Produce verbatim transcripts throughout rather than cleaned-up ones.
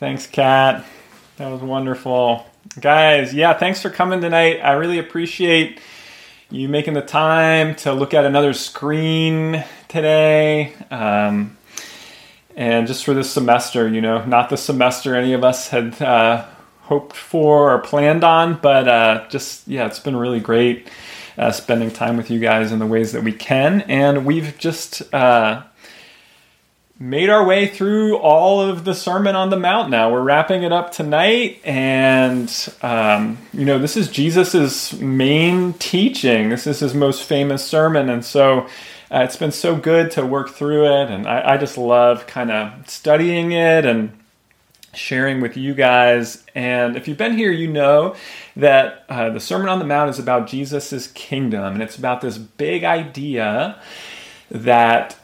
Thanks, Kat. That was wonderful. Guys, yeah, thanks for coming tonight. I really appreciate you making the time to look at another screen today. Um, and just for this semester, you know, not the semester any of us had uh, hoped for or planned on, but uh, just, yeah, it's been really great uh, spending time with you guys in the ways that we can. And we've just... Uh, made our way through all of the Sermon on the Mount now. We're wrapping it up tonight, and, um, you know, this is Jesus's main teaching. This is his most famous sermon, and so uh, it's been so good to work through it, and I, I just love kind of studying it and sharing with you guys. And if you've been here, you know that uh, the Sermon on the Mount is about Jesus's kingdom, and it's about this big idea that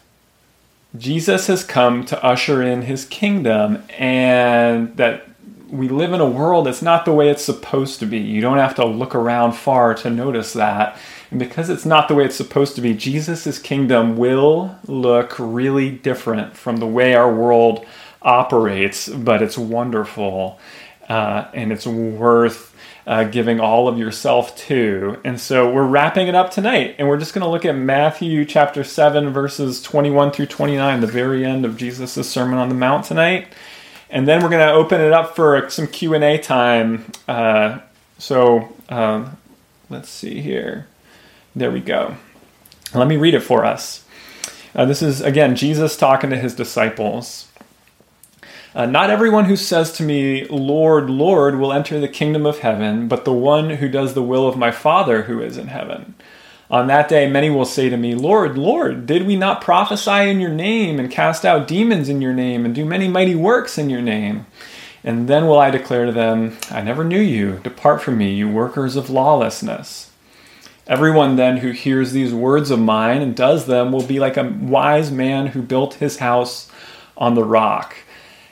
Jesus has come to usher in his kingdom, and that we live in a world that's not the way it's supposed to be. You don't have to look around far to notice that. And because it's not the way it's supposed to be, Jesus' kingdom will look really different from the way our world operates, but it's wonderful, uh, and it's worth Uh, giving all of yourself to. And so we're wrapping it up tonight, and we're just going to look at Matthew chapter seven, verses twenty-one through twenty-nine, the very end of Jesus' Sermon on the Mount tonight. And then we're going to open it up for some Q and A time. Uh, so um, let's see here. There we go. Let me read it for us. Uh, this is, again, Jesus talking to his disciples. Uh, Not everyone who says to me, Lord, Lord, will enter the kingdom of heaven, but the one who does the will of my Father who is in heaven. On that day, many will say to me, Lord, Lord, did we not prophesy in your name and cast out demons in your name and do many mighty works in your name? And then will I declare to them, I never knew you. Depart from me, you workers of lawlessness. Everyone then who hears these words of mine and does them will be like a wise man who built his house on the rock.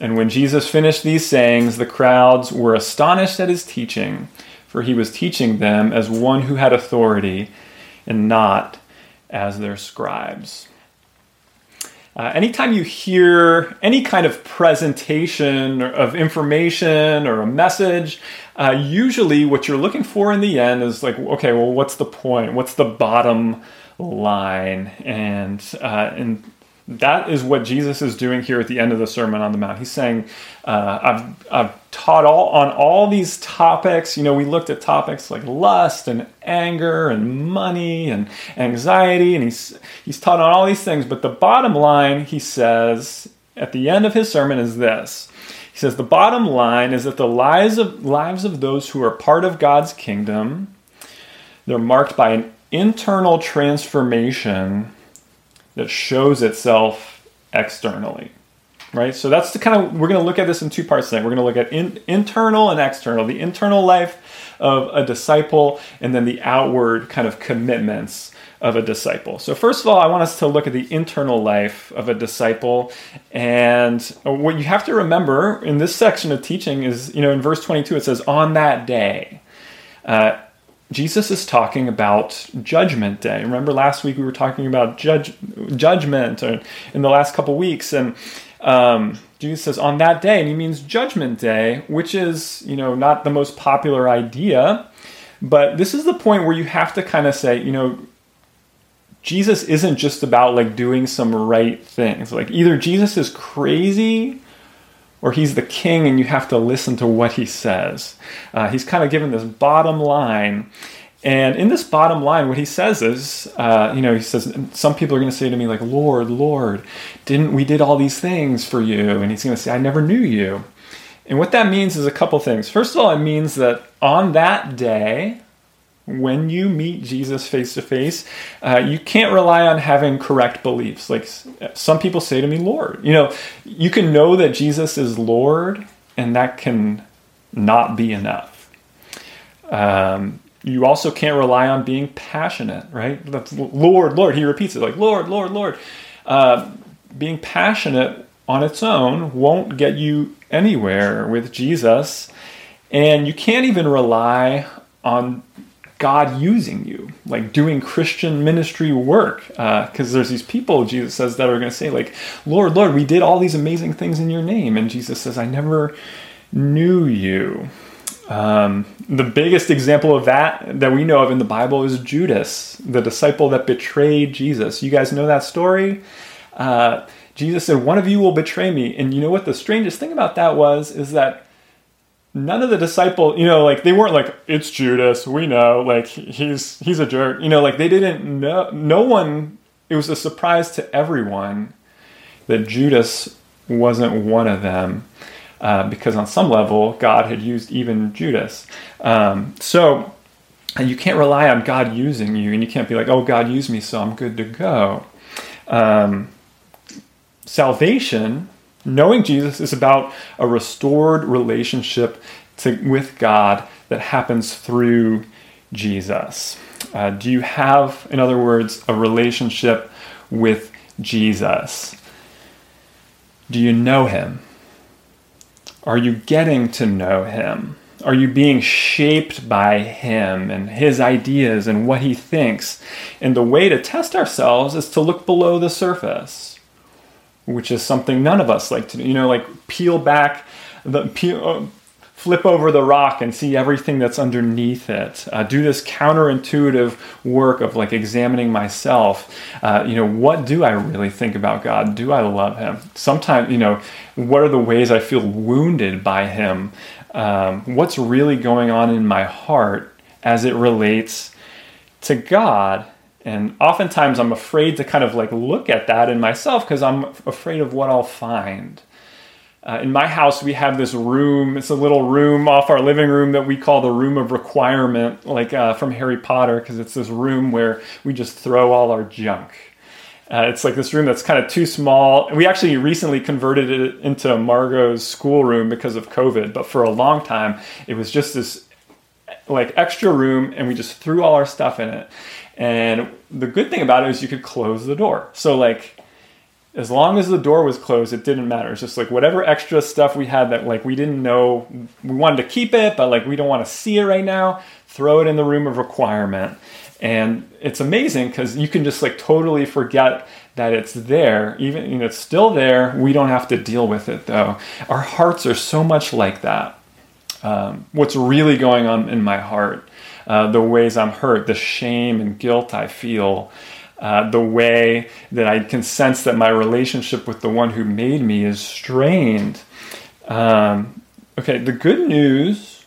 And when Jesus finished these sayings, the crowds were astonished at his teaching, for he was teaching them as one who had authority and not as their scribes. Uh, anytime you hear any kind of presentation of information or a message, uh, usually what you're looking for in the end is like, okay, well, what's the point? What's the bottom line? And, uh, and, that is what Jesus is doing here at the end of the Sermon on the Mount. He's saying, uh, I've, I've taught all on all these topics. You know, we looked at topics like lust and anger and money and anxiety. And he's, he's taught on all these things. But the bottom line, he says, at the end of his sermon is this. He says, the bottom line is that the lives of, lives of those who are part of God's kingdom, they're marked by an internal transformation that shows itself externally, right? So that's the kind of, we're going to look at this in two parts tonight. We're going to look at in, internal and external, the internal life of a disciple, and then the outward kind of commitments of a disciple. So first of all, I want us to look at the internal life of a disciple. And what you have to remember in this section of teaching is, you know, in verse twenty-two, it says, on that day, uh, Jesus is talking about Judgment Day. Remember last week we were talking about judge, judgment or in the last couple weeks. And um, Jesus says on that day, and he means Judgment Day, which is, you know, not the most popular idea. But this is the point where you have to kind of say, you know, Jesus isn't just about like doing some right things. Like either Jesus is crazy or he's the king and you have to listen to what he says. Uh, he's kind of given this bottom line. And in this bottom line, what he says is, uh, you know, he says, some people are going to say to me, like, Lord, Lord, didn't we did all these things for you? And he's going to say, I never knew you. And what that means is a couple things. First of all, it means that on that day, when you meet Jesus face to face, you can't rely on having correct beliefs. Like some people say to me, Lord, you know, you can know that Jesus is Lord, and that can not be enough. Um, you also can't rely on being passionate, right? That's Lord, Lord. He repeats it like, Lord, Lord, Lord. Uh, being passionate on its own won't get you anywhere with Jesus. And you can't even rely on God using you, like doing Christian ministry work. Because uh, there's these people, Jesus says, that are going to say like, Lord, Lord, we did all these amazing things in your name. And Jesus says, I never knew you. Um, the biggest example of that that we know of in the Bible is Judas, the disciple that betrayed Jesus. You guys know that story? Uh, Jesus said, one of you will betray me. And you know what the strangest thing about that was, is that none of the disciples, you know, like they weren't like, it's Judas, we know, like he's he's a jerk. You know, like they didn't know, no one, it was a surprise to everyone that Judas wasn't one of them. Uh, because on some level, God had used even Judas. Um, so you can't rely on God using you, and you can't be like, oh, God used me, so I'm good to go. Um, salvation, knowing Jesus, is about a restored relationship to, with God that happens through Jesus. Uh, do you have, in other words, a relationship with Jesus? Do you know him? Are you getting to know him? Are you being shaped by him and his ideas and what he thinks? And the way to test ourselves is to look below the surface, which is something none of us like to do. You know, like peel back, the peel, flip over the rock and see everything that's underneath it. Uh, do this counterintuitive work of like examining myself. Uh, you know, what do I really think about God? Do I love him? Sometimes, you know, what are the ways I feel wounded by him? Um, what's really going on in my heart as it relates to God? And oftentimes I'm afraid to kind of like look at that in myself because I'm afraid of what I'll find. Uh, in my house, we have this room. It's a little room off our living room that we call the room of requirement, like uh, from Harry Potter, because it's this room where we just throw all our junk. Uh, it's like this room that's kind of too small. We actually recently converted it into Margot's schoolroom because of COVID, but for a long time, it was just this like extra room, and we just threw all our stuff in it. And the good thing about it is you could close the door. So like, as long as the door was closed, it didn't matter. It's just like whatever extra stuff we had that like we didn't know, we wanted to keep it, but like we don't want to see it right now, throw it in the room of requirement. And it's amazing because you can just like totally forget that it's there. Even, you know, it's still there. We don't have to deal with it though. Our hearts are so much like that. Um, what's really going on in my heart, uh, the ways I'm hurt, the shame and guilt I feel, Uh, the way that I can sense that my relationship with the one who made me is strained. Um, okay, the good news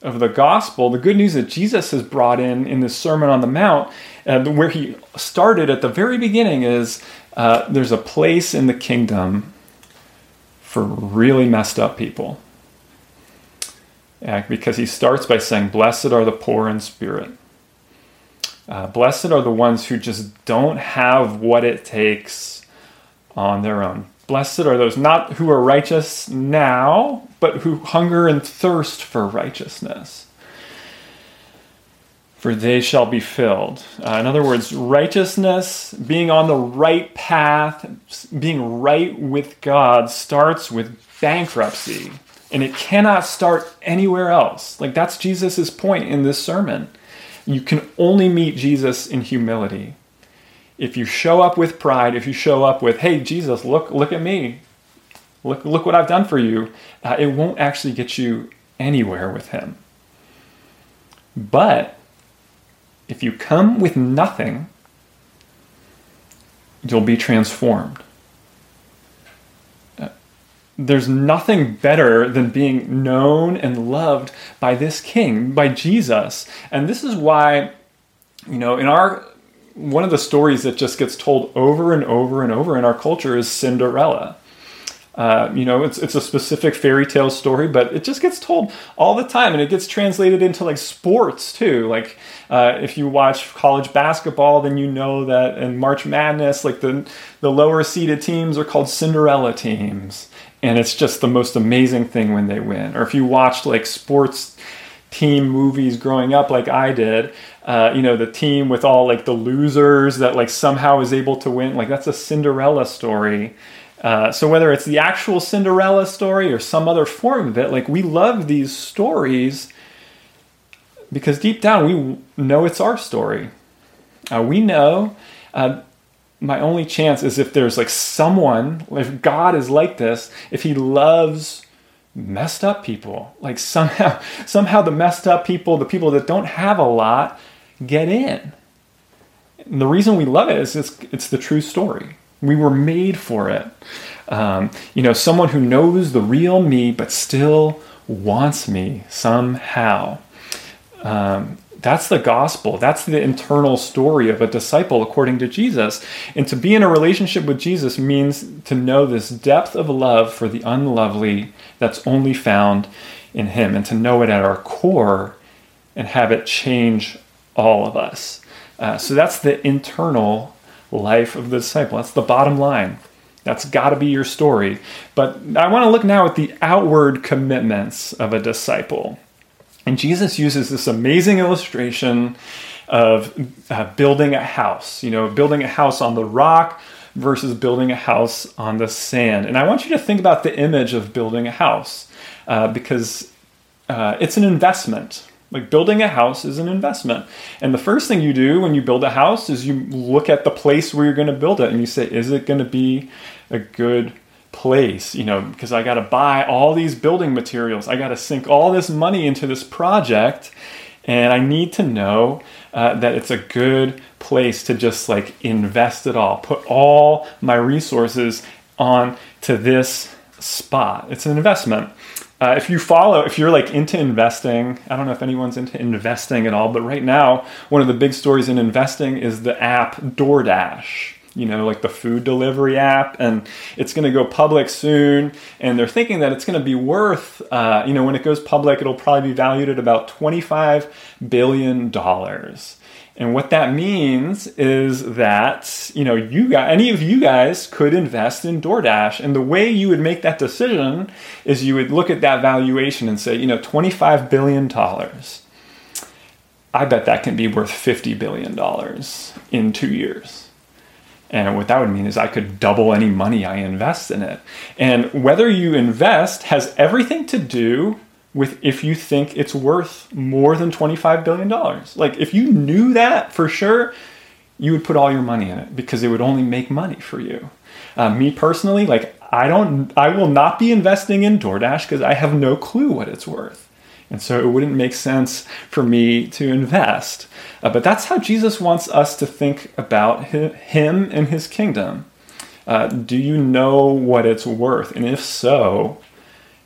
of the gospel, the good news that Jesus has brought in in this Sermon on the Mount, uh, where he started at the very beginning, is uh, there's a place in the kingdom for really messed up people. Uh, because he starts by saying, blessed are the poor in spirit. Uh, blessed are the ones who just don't have what it takes on their own. Blessed are those not who are righteous now, but who hunger and thirst for righteousness. For they shall be filled. Uh, in other words, righteousness, being on the right path, being right with God, starts with bankruptcy. And it cannot start anywhere else. Like that's Jesus's point in this sermon. You can only meet Jesus in humility. If you show up with pride, if you show up with, hey, Jesus, look, look at me. Look, look what I've done for you. Uh, it won't actually get you anywhere with him. But if you come with nothing, you'll be transformed. there's nothing better than being known and loved by this king, by Jesus. And this is why, you know, in our, one of the stories that just gets told over and over and over in our culture is Cinderella. Uh, you know, it's it's a specific fairy tale story, but it just gets told all the time, and it gets translated into like sports too. Like uh, if you watch college basketball, then you know that in March Madness, like the the lower seeded teams are called Cinderella teams, and it's just the most amazing thing when they win. Or if you watched like sports team movies growing up, like I did, uh, you know, the team with all like the losers that like somehow is able to win, like that's a Cinderella story. Uh, so whether it's the actual Cinderella story or some other form of it, like we love these stories because deep down we know it's our story. Uh, we know uh, my only chance is if there's like someone, if God is like this, if he loves messed up people, like somehow, somehow the messed up people, the people that don't have a lot, get in. And the reason we love it is it's, it's the true story. We were made for it. Um, you know, someone who knows the real me, but still wants me somehow. Um, that's the gospel. That's the internal story of a disciple according to Jesus. And to be in a relationship with Jesus means to know this depth of love for the unlovely that's only found in him, and to know it at our core and have it change all of us. Uh, so that's the internal life of the disciple. That's the bottom line. That's got to be your story. But I want to look now at the outward commitments of a disciple. And Jesus uses this amazing illustration of uh, building a house. You know, building a house on the rock versus building a house on the sand. And I want you to think about the image of building a house uh, because uh, it's an investment. Like building a house is an investment. And the first thing you do when you build a house is you look at the place where you're going to build it and you say, is it going to be a good place? You know, because I got to buy all these building materials. I got to sink all this money into this project. And I need to know uh, that it's a good place to just like invest it all, put all my resources on to this spot. It's an investment. Uh, if you follow, if you're like into investing, I don't know if anyone's into investing at all, but right now, one of the big stories in investing is the app DoorDash, you know, like the food delivery app, and it's going to go public soon. And they're thinking that it's going to be worth, uh, you know, when it goes public, it'll probably be valued at about twenty-five billion dollars. And what that means is that, you know, you got, any of you guys could invest in DoorDash. And the way you would make that decision is you would look at that valuation and say, you know, twenty-five billion dollars. I bet that can be worth fifty billion dollars in two years. And what that would mean is I could double any money I invest in it. And whether you invest has everything to do with if you think it's worth more than twenty-five billion dollars. Like if you knew that for sure, you would put all your money in it because it would only make money for you. Uh, me personally, like I don't, I will not be investing in DoorDash because I have no clue what it's worth. And so it wouldn't make sense for me to invest. Uh, but that's how Jesus wants us to think about him and his kingdom. Uh, do you know what it's worth? And if so,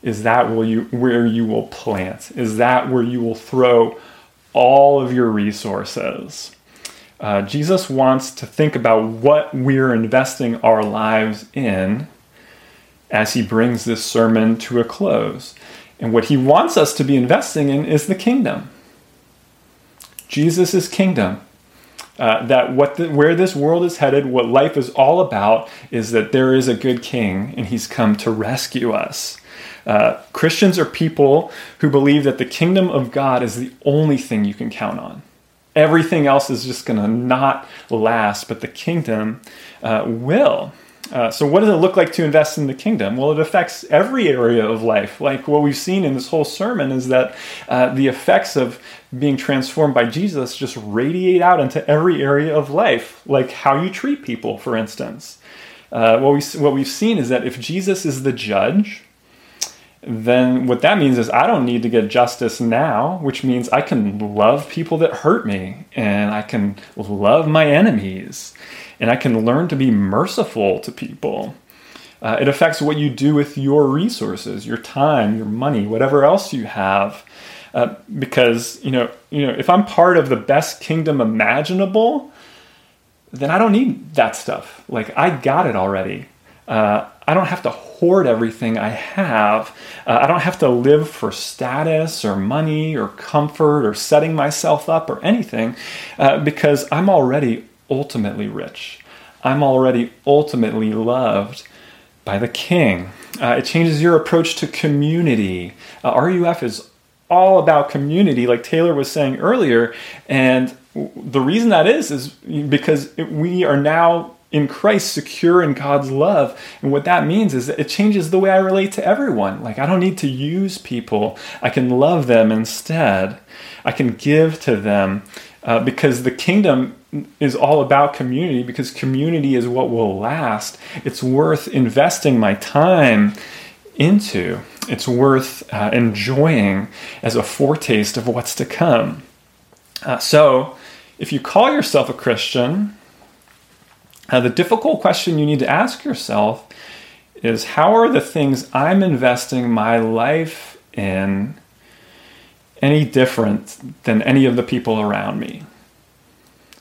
is that will you, where you will plant? Is that where you will throw all of your resources? Uh, Jesus wants to think about what we're investing our lives in as he brings this sermon to a close. And what he wants us to be investing in is the kingdom. Jesus' kingdom. Uh, that what the, where this world is headed, what life is all about, is that there is a good king and he's come to rescue us. Uh, Christians are people who believe that the kingdom of God is the only thing you can count on. Everything else is just going to not last, but the kingdom uh, will. Uh, so what does it look like to invest in the kingdom? Well, it affects every area of life. Like what we've seen in this whole sermon is that uh, the effects of being transformed by Jesus just radiate out into every area of life, like how you treat people, for instance. Uh, what, we, what we've seen is that if Jesus is the judge, then what that means is I don't need to get justice now, which means I can love people that hurt me, and I can love my enemies, and I can learn to be merciful to people. Uh, it affects what you do with your resources, your time, your money, whatever else you have. Uh, because, you know, you know, if I'm part of the best kingdom imaginable, then I don't need that stuff. Like, I got it already. Uh, I don't have to hoard everything I have. Uh, I don't have to live for status or money or comfort or setting myself up or anything, uh, because I'm already ultimately rich. I'm already ultimately loved by the King. Uh, it changes your approach to community. Uh, R U F is all about community, like Taylor was saying earlier. And the reason that is, is because we are now in Christ, secure in God's love. And what that means is that it changes the way I relate to everyone. Like, I don't need to use people. I can love them instead. I can give to them, uh, because the kingdom is all about community, because community is what will last. It's worth investing my time into. It's worth uh, enjoying as a foretaste of what's to come. Uh, so if you call yourself a Christian, Uh, the difficult question you need to ask yourself is, how are the things I'm investing my life in any different than any of the people around me?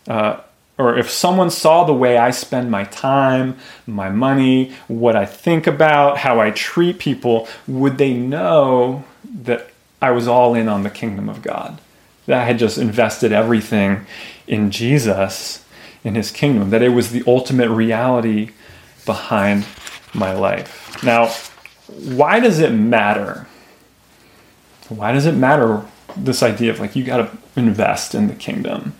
Uh, or if someone saw the way I spend my time, my money, what I think about, how I treat people, would they know that I was all in on the kingdom of God? That I had just invested everything in Jesus, in his kingdom, that it was the ultimate reality behind my life. Now, why does it matter? Why does it matter, this idea of, like, you got to invest in the kingdom?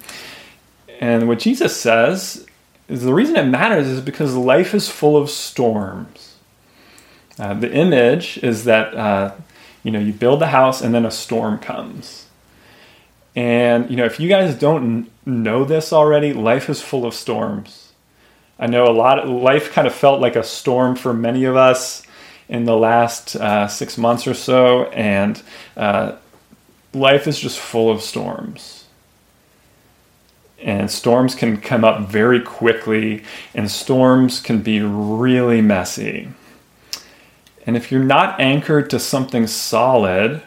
And what Jesus says is the reason it matters is because life is full of storms. Uh, the image is that, uh, you know, you build the house and then a storm comes. And, you know, if you guys don't know this already, life is full of storms. I know a lot of life kind of felt like a storm for many of us in the last uh, six months or so. And uh, life is just full of storms. And storms can come up very quickly, and storms can be really messy. And if you're not anchored to something solid,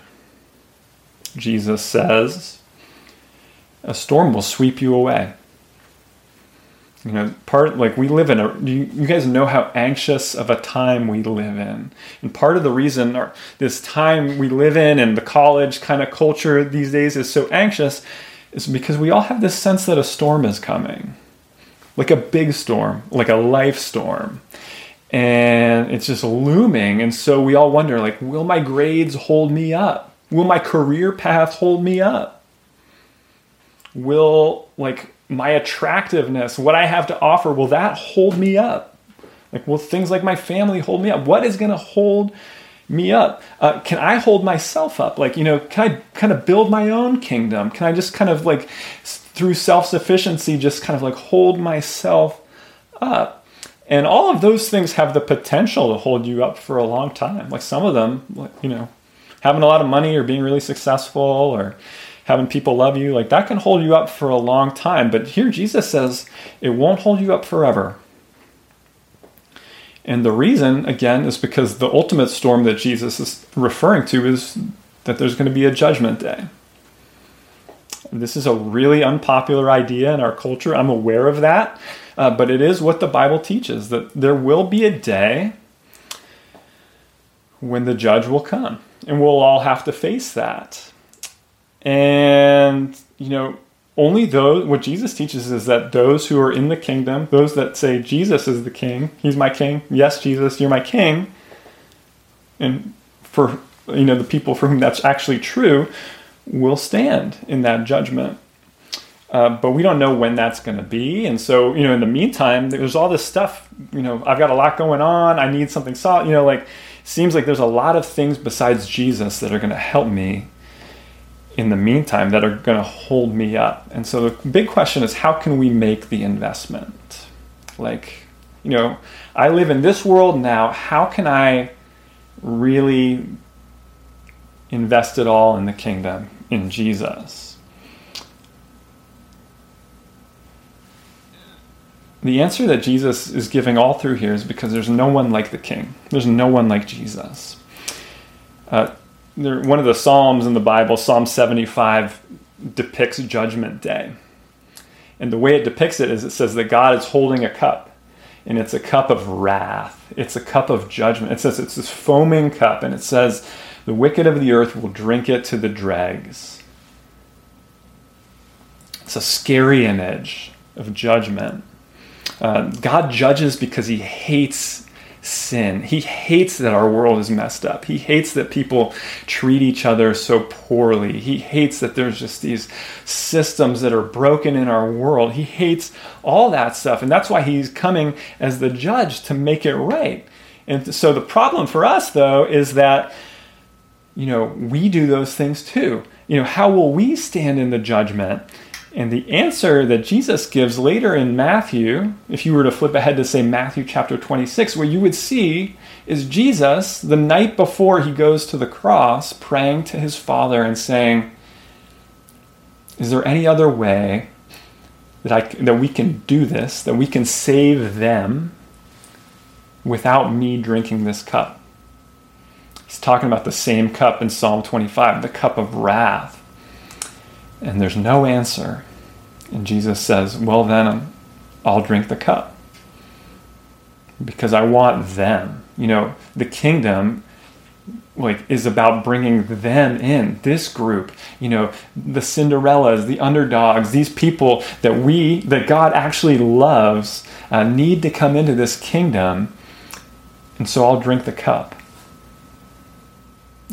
Jesus says, a storm will sweep you away. You know, part, like, we live in a, you, you guys know how anxious of a time we live in. And part of the reason our, this time we live in and the college kind of culture these days is so anxious is because we all have this sense that a storm is coming. Like a big storm, like a life storm. And it's just looming. And so we all wonder, like, will my grades hold me up? Will my career path hold me up? Will, like, my attractiveness, what I have to offer, will that hold me up? Like, will things like my family hold me up? What is going to hold me up? Uh, can I hold myself up? Like, you know, can I kind of build my own kingdom? Can I just kind of, like, through self-sufficiency, just kind of, like, hold myself up? And all of those things have the potential to hold you up for a long time. Like, some of them, like, you know, having a lot of money or being really successful or having people love you, like, that can hold you up for a long time. But here Jesus says it won't hold you up forever. And the reason, again, is because the ultimate storm that Jesus is referring to is that there's going to be a judgment day. This is a really unpopular idea in our culture. I'm aware of that. Uh, but it is what the Bible teaches, that there will be a day when the judge will come. And we'll all have to face that. And, you know, only those, what Jesus teaches is that those who are in the kingdom, those that say, Jesus is the king, he's my king, yes, Jesus, you're my king. And for, you know, the people for whom that's actually true will stand in that judgment. Uh, but we don't know when that's going to be. And so, you know, in the meantime, there's all this stuff, you know, I've got a lot going on. I need something solid, you know, like, seems like there's a lot of things besides Jesus that are going to help me in the meantime, that are going to hold me up. And so the big question is, how can we make the investment? Like, you know, I live in this world now. How can I really invest it all in the kingdom, in Jesus? The answer that Jesus is giving all through here is because there's no one like the King. There's no one like Jesus. Uh, there, one of the Psalms in the Bible, Psalm seventy-five, depicts Judgment Day. And the way it depicts it is it says that God is holding a cup. And it's a cup of wrath. It's a cup of judgment. It says it's this foaming cup. And it says the wicked of the earth will drink it to the dregs. It's a scary image of judgment. Uh, God judges because he hates sin. He hates that our world is messed up. He hates that people treat each other so poorly. He hates that there's just these systems that are broken in our world. He hates all that stuff. And that's why he's coming as the judge to make it right. And so the problem for us, though, is that, you know, we do those things too. You know, how will we stand in the judgment? And the answer that Jesus gives later in Matthew, if you were to flip ahead to, say, Matthew chapter twenty-six, what you would see is Jesus, the night before he goes to the cross, praying to his Father and saying, is there any other way that, I, that we can do this, that we can save them without me drinking this cup? He's talking about the same cup in Psalm twenty-five, the cup of wrath. And there's no answer. And Jesus says, well, then I'll drink the cup. Because I want them. You know, the kingdom, like, is about bringing them in. This group, you know, the Cinderellas, the underdogs, these people that we, that God actually loves, uh, need to come into this kingdom. And so I'll drink the cup.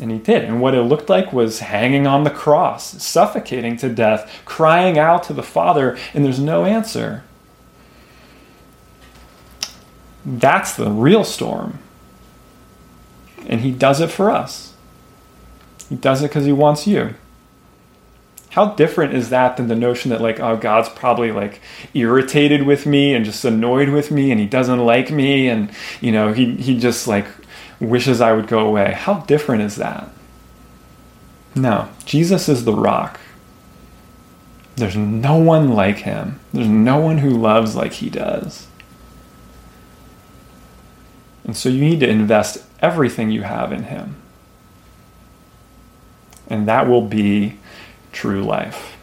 And he did. And what it looked like was hanging on the cross, suffocating to death, crying out to the Father, and there's no answer. That's the real storm. And he does it for us. He does it because he wants you. How different is that than the notion that, like, oh, God's probably, like, irritated with me and just annoyed with me and he doesn't like me and, you know, he, he just, like, wishes I would go away. How different is that? No, Jesus is the rock. There's no one like him. There's no one who loves like he does. And so you need to invest everything you have in him. And that will be true life.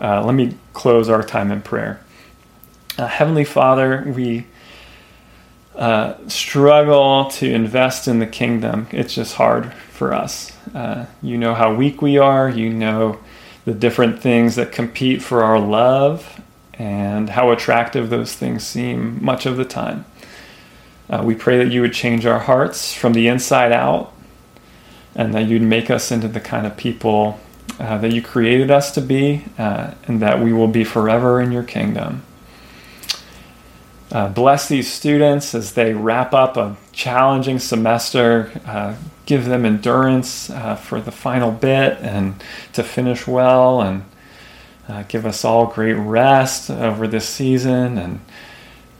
Uh, let me close our time in prayer. Uh, Heavenly Father, we Uh, struggle to invest in the kingdom. It's just hard for us. Uh, you know how weak we are. You know the different things that compete for our love and how attractive those things seem much of the time. Uh, we pray that you would change our hearts from the inside out and that you'd make us into the kind of people uh, that you created us to be uh, and that we will be forever in your kingdom. Uh, bless these students as they wrap up a challenging semester. Uh, give them endurance uh, for the final bit and to finish well. And uh, give us all great rest over this season. And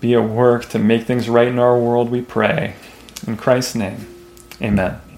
be at work to make things right in our world, we pray. In Christ's name, amen.